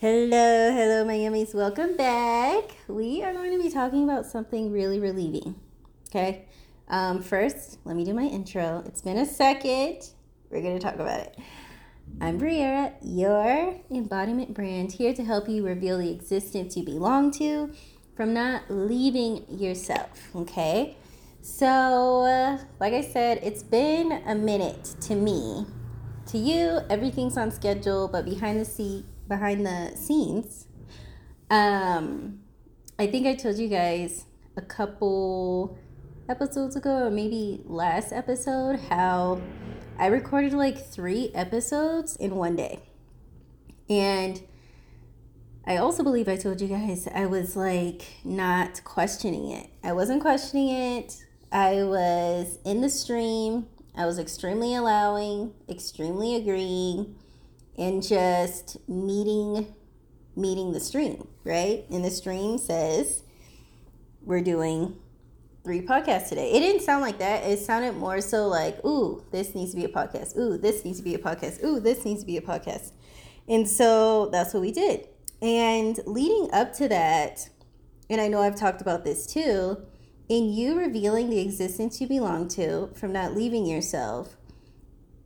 Hello, Miamis. Welcome back. We are going to be talking about something really relieving, okay? First, let me do my intro. It's been a second. We're going to talk about it. I'm Briara, your embodiment brand, here to help you reveal the existence you belong to from not leaving yourself, okay? So, like I said, it's been a minute to me. To you, everything's on schedule, but behind the scenes I think I told you guys a couple episodes ago, or maybe last episode, how I recorded like 3 episodes in one day. And I also believe I told you guys I was like not questioning it. I wasn't questioning it. I was in the stream. I was extremely allowing, extremely agreeing, and just meeting the stream, right? And the stream says, we're doing 3 podcasts today. It didn't sound like that. It sounded more so like, ooh, this needs to be a podcast. Ooh, this needs to be a podcast. Ooh, this needs to be a podcast. And so that's what we did. And leading up to that, and I know I've talked about this too, in you revealing the existence you belong to from not leaving yourself,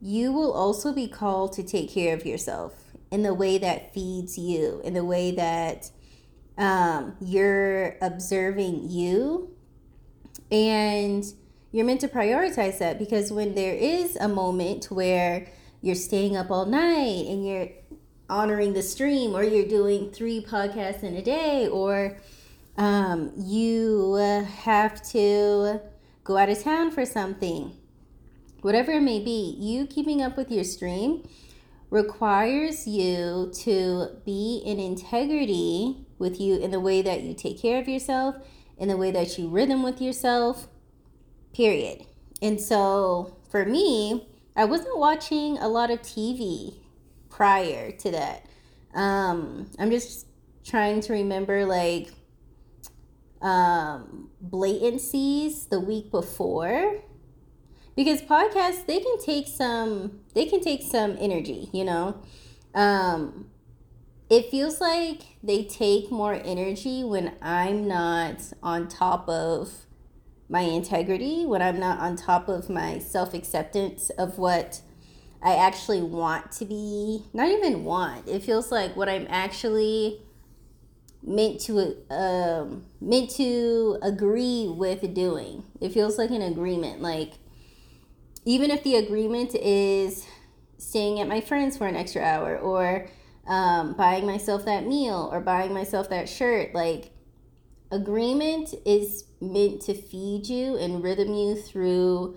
you will also be called to take care of yourself in the way that feeds you, in the way that you're observing you. And you're meant to prioritize that, because when there is a moment where you're staying up all night and you're honoring the stream, or you're doing 3 podcasts in a day, or you have to go out of town for something, whatever it may be, you keeping up with your stream requires you to be in integrity with you in the way that you take care of yourself, in the way that you rhythm with yourself, period. And so for me, I wasn't watching a lot of TV prior to that. I'm just trying to remember like blatancies the week before. Because podcasts, they can take some energy, you know. It feels like they take more energy when I'm not on top of my integrity, when I'm not on top of my self-acceptance of what I actually want to be. Not even want. It feels like what I'm actually meant to agree with doing. It feels like an agreement, like, even if the agreement is staying at my friend's for an extra hour, or buying myself that meal, or buying myself that shirt, like, agreement is meant to feed you and rhythm you through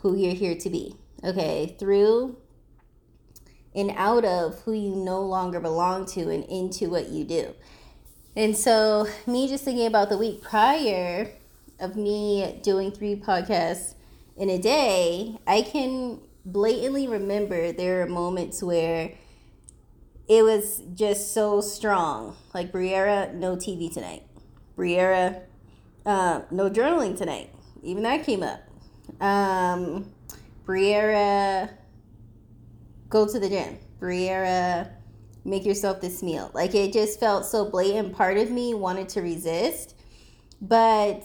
who you're here to be, okay? Through and out of who you no longer belong to and into what you do. And so me just thinking about the week prior of me doing 3 podcasts in a day, I can blatantly remember there are moments where it was just so strong. Like, Briara, no TV tonight. Briara, no journaling tonight. Even that came up. Briara, go to the gym. Briara, make yourself this meal. Like, it just felt so blatant. Part of me wanted to resist. But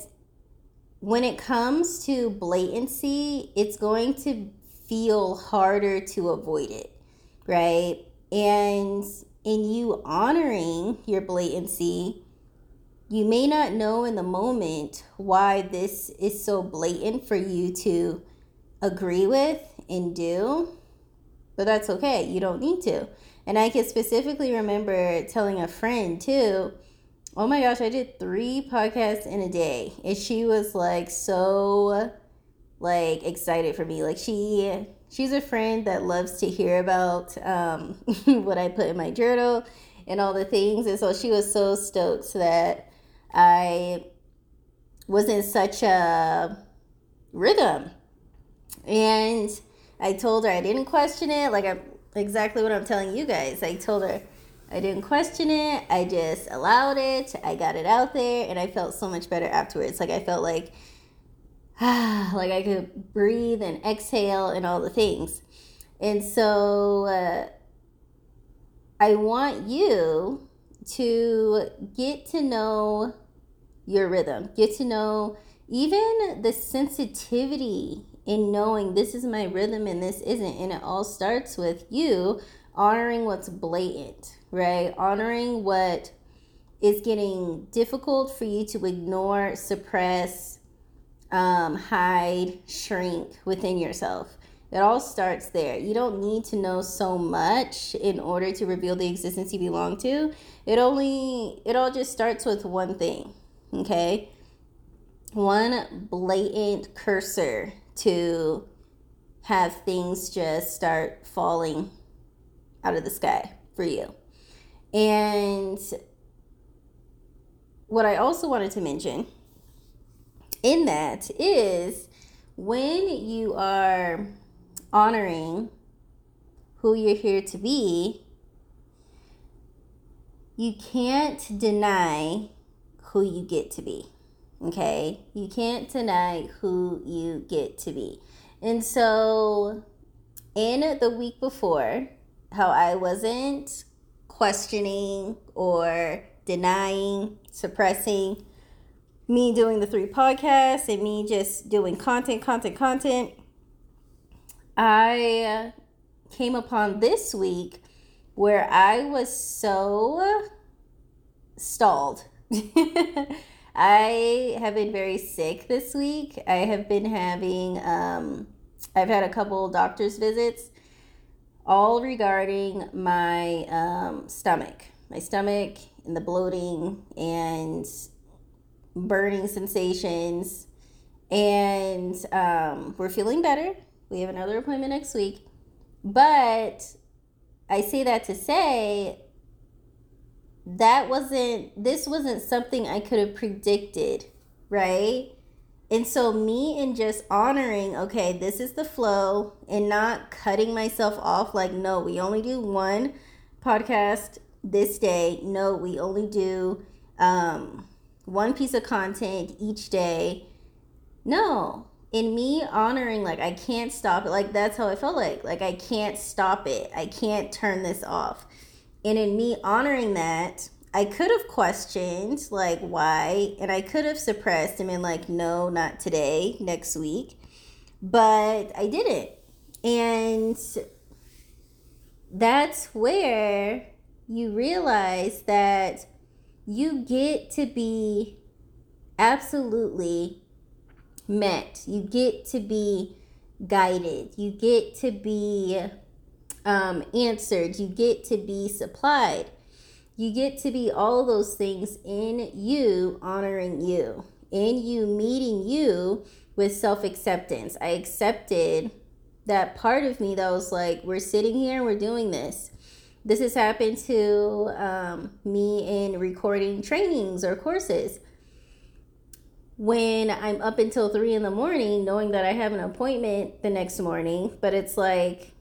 when it comes to blatancy, it's going to feel harder to avoid it, right? And in you honoring your blatancy, you may not know in the moment why this is so blatant for you to agree with and do, but that's okay. You don't need to. And I can specifically remember telling a friend too, oh my gosh, I did 3 podcasts in a day. And she was like so like excited for me. Like, she's a friend that loves to hear about what I put in my journal and all the things. And so she was so stoked that I was in such a rhythm. And I told her I didn't question it. Like, I'm exactly what I'm telling you guys. I told her I didn't question it. I just allowed it. I got it out there, and I felt so much better afterwards. Like, I felt like, like I could breathe and exhale and all the things. And so I want you to get to know your rhythm, get to know even the sensitivity in knowing this is my rhythm and this isn't. And it all starts with you honoring what's blatant, right? Honoring what is getting difficult for you to ignore, suppress, hide, shrink within yourself. It all starts there. You don't need to know so much in order to reveal the existence you belong to. It all just starts with one thing, okay? One blatant cursor to have things just start falling out of the sky for you. And what I also wanted to mention in that is when you are honoring who you're here to be, you can't deny who you get to be, okay? You can't deny who you get to be. And so in the week before, how I wasn't questioning or denying, suppressing me doing the 3 podcasts and me just doing content, I came upon this week where I was so stalled. I have been very sick this week. I have been having, I've had a couple doctor's visits, all regarding my stomach and the bloating and burning sensations. And we're feeling better. We have another appointment next week. But I say that to say this wasn't something I could have predicted, right? And so me and just honoring, okay, this is the flow, and not cutting myself off like, no, we only do 1 podcast this day. No, we only do 1 piece of content each day. No. In me honoring, like, I can't stop it. Like, that's how I felt like I can't stop it. I can't turn this off. And in me honoring that, I could have questioned, like, why, and I could have suppressed and been like, no, not today, next week, but I didn't. And that's where you realize that you get to be absolutely met. You get to be guided. You get to be answered. You get to be supplied. You get to be all of those things in you honoring you, in you meeting you with self-acceptance. I accepted that part of me that was like, we're sitting here and we're doing this. This has happened to me in recording trainings or courses. When I'm up until 3 in the morning, knowing that I have an appointment the next morning, but it's like,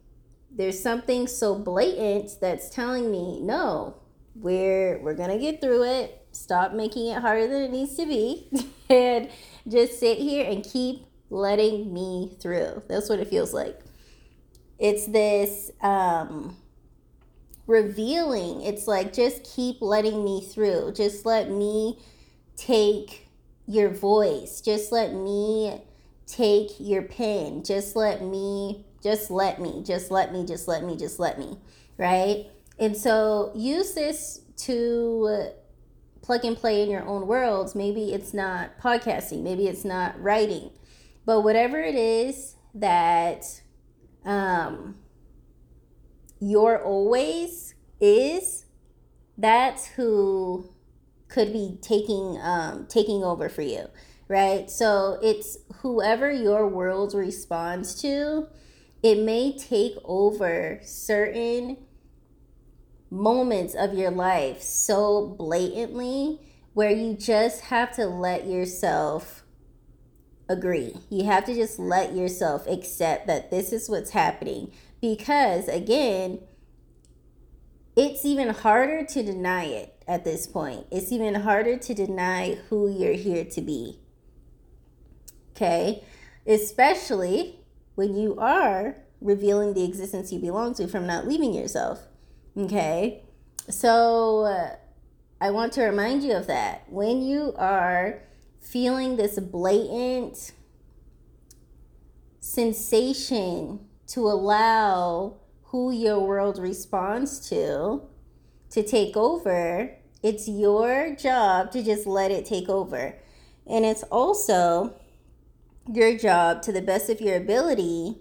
there's something so blatant that's telling me, no, we're gonna get through it. Stop making it harder than it needs to be and just sit here and keep letting me through. That's what it feels like. It's this revealing. It's like, just keep letting me through. Just let me take your voice. Just let me take your pen. Just let me, right? And so use this to plug and play in your own worlds. Maybe it's not podcasting, maybe it's not writing, but whatever it is that your always is, that's who could be taking over for you, right? So it's whoever your world responds to. It may take over certain moments of your life so blatantly where you just have to let yourself agree. You have to just let yourself accept that this is what's happening, because again, it's even harder to deny it at this point. It's even harder to deny who you're here to be, okay? Especially when you are revealing the existence you belong to from not leaving yourself, okay? So I want to remind you of that. When you are feeling this blatant sensation to allow who your world responds to take over, it's your job to just let it take over. And it's also your job, to the best of your ability,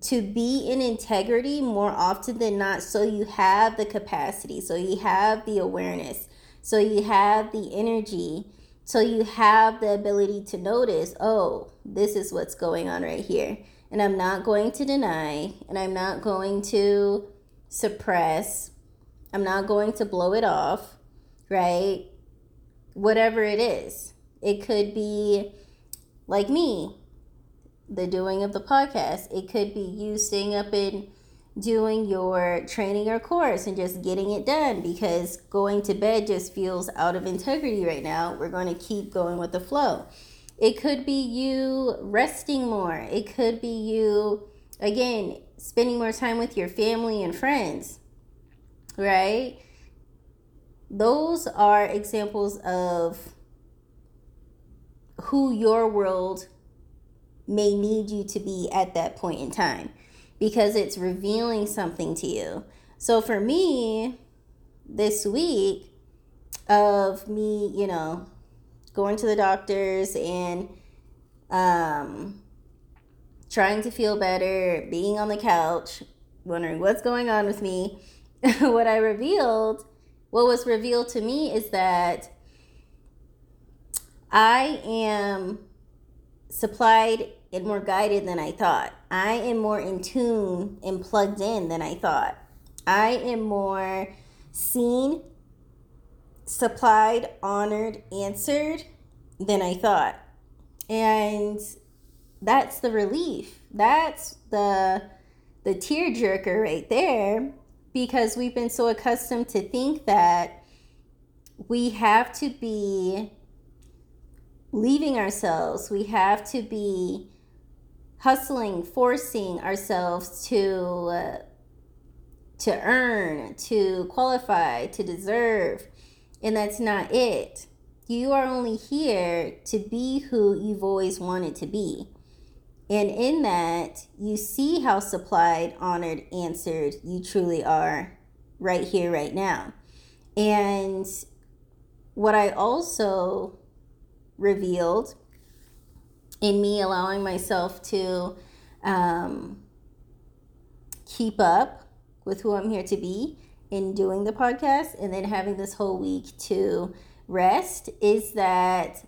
to be in integrity more often than not, so you have the capacity, so you have the awareness, so you have the energy, so you have the ability to notice, oh, this is what's going on right here. And I'm not going to deny, and I'm not going to suppress, I'm not going to blow it off, right? Whatever it is. It could be, like me, the doing of the podcast. It could be you staying up and doing your training or course and just getting it done because going to bed just feels out of integrity right now. We're going to keep going with the flow. It could be you resting more. It could be you, again, spending more time with your family and friends, right? Those are examples of who your world may need you to be at that point in time, because it's revealing something to you. So for me, this week of me, you know, going to the doctors and trying to feel better, being on the couch, wondering what's going on with me, what was revealed to me is that I am supplied and more guided than I thought. I am more in tune and plugged in than I thought. I am more seen, supplied, honored, answered than I thought. And that's the relief. That's the tearjerker right there, because we've been so accustomed to think that we have to be leaving ourselves, we have to be hustling, forcing ourselves to earn, to qualify, to deserve. And that's not it. You are only here to be who you've always wanted to be. And in that, you see how supplied, honored, answered you truly are right here, right now. And what I also revealed in me allowing myself to keep up with who I'm here to be in doing the podcast and then having this whole week to rest is that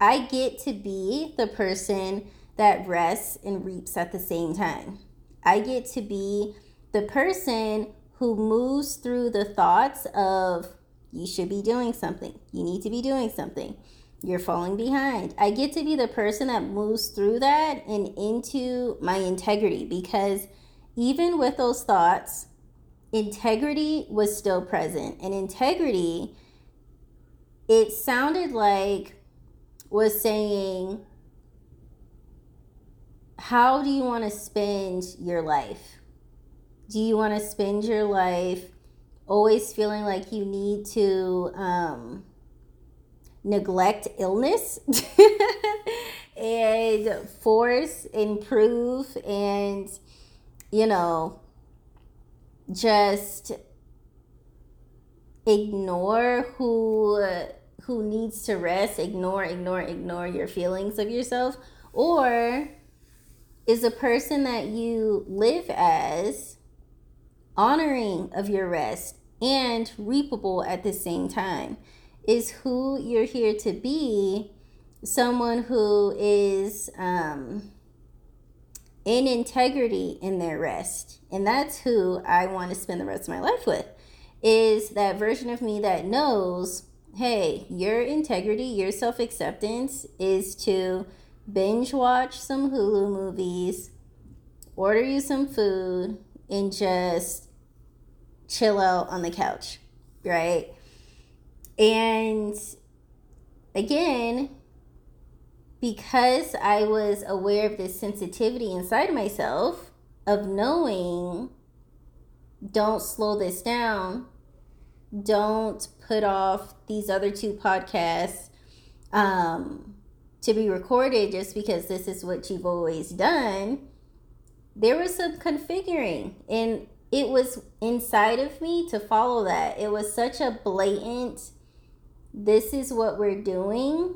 I get to be the person that rests and reaps at the same time. I get to be the person who moves through the thoughts of you should be doing something, you need to be doing something, you're falling behind. I get to be the person that moves through that and into my integrity, because even with those thoughts, integrity was still present. And integrity, it sounded like was saying, how do you want to spend your life? Do you want to spend your life always feeling like you need to neglect illness and force, improve, and, you know, just ignore who needs to rest, ignore your feelings of yourself? Or is a person that you live as honoring of your rest and reapable at the same time? Is who you're here to be someone who is in integrity in their rest? And that's who I want to spend the rest of my life with, is that version of me that knows, hey, your integrity, your self-acceptance is to binge watch some Hulu movies, order you some food, and just chill out on the couch, right? And again, because I was aware of this sensitivity inside myself of knowing, don't slow this down, don't put off these other two podcasts to be recorded just because this is what you've always done. There was some configuring, and it was inside of me to follow that. It was such a blatant, this is what we're doing,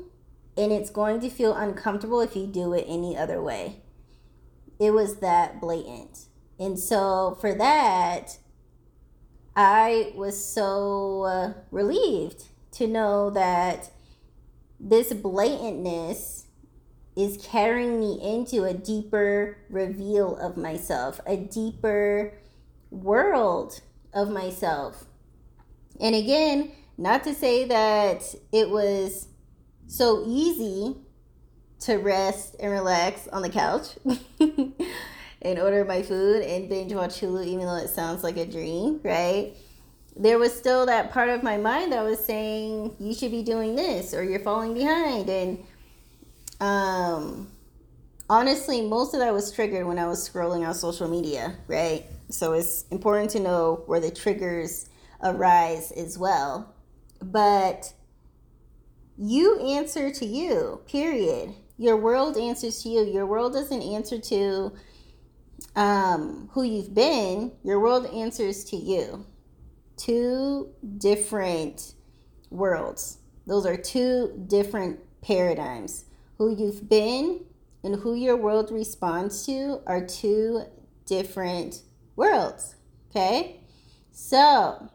and it's going to feel uncomfortable if you do it any other way. It was that blatant. And so for that, I was so relieved to know that this blatantness is carrying me into a deeper reveal of myself, a deeper world of myself. And again, not to say that it was so easy to rest and relax on the couch and order my food and binge watch Hulu, even though it sounds like a dream, right? There was still that part of my mind that was saying, you should be doing this or you're falling behind. And honestly, most of that was triggered when I was scrolling on social media, right? So it's important to know where the triggers arise as well. But you answer to you, period. Your world answers to you. Your world doesn't answer to who you've been. Your world answers to you. Two different worlds. Those are two different paradigms. Who you've been and who your world responds to are two different worlds. Okay? So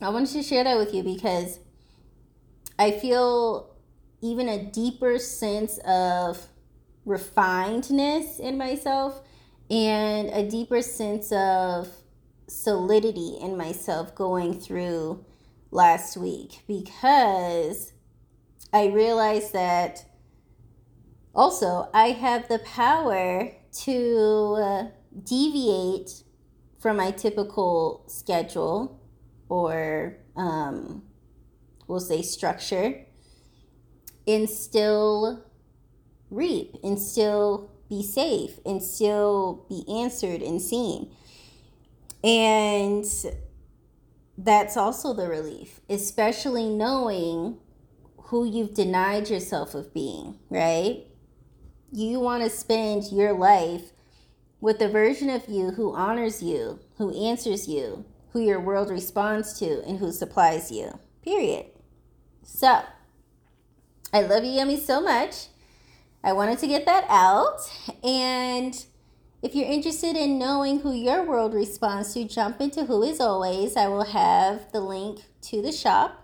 I wanted to share that with you because I feel even a deeper sense of refinedness in myself and a deeper sense of solidity in myself going through last week, because I realized that also I have the power to deviate from my typical schedule or we'll say structure, and still reap, and still be safe, and still be answered and seen. And that's also the relief, especially knowing who you've denied yourself of being, right? You want to spend your life with the version of you who honors you, who answers you, who your world responds to, and who supplies you, period. So, I love you, Yummy, so much. I wanted to get that out. And if you're interested in knowing who your world responds to, jump into Who Is Always. I will have the link to the shop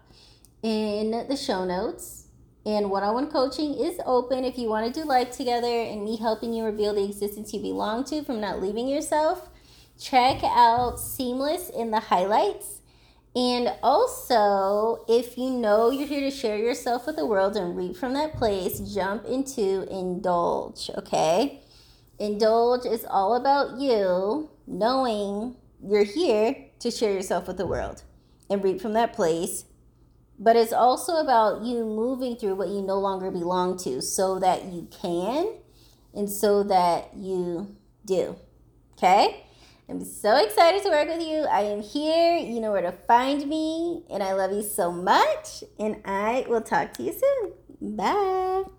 in the show notes. And one-on-one coaching is open if you want to do life together and me helping you reveal the existence you belong to from not leaving yourself. Check out Seamless in the highlights. And also, if you know you're here to share yourself with the world and reap from that place, jump into Indulge, okay? Indulge is all about you knowing you're here to share yourself with the world and reap from that place. But it's also about you moving through what you no longer belong to so that you can and so that you do, okay? I'm so excited to work with you. I am here. You know where to find me. And I love you so much. And I will talk to you soon. Bye.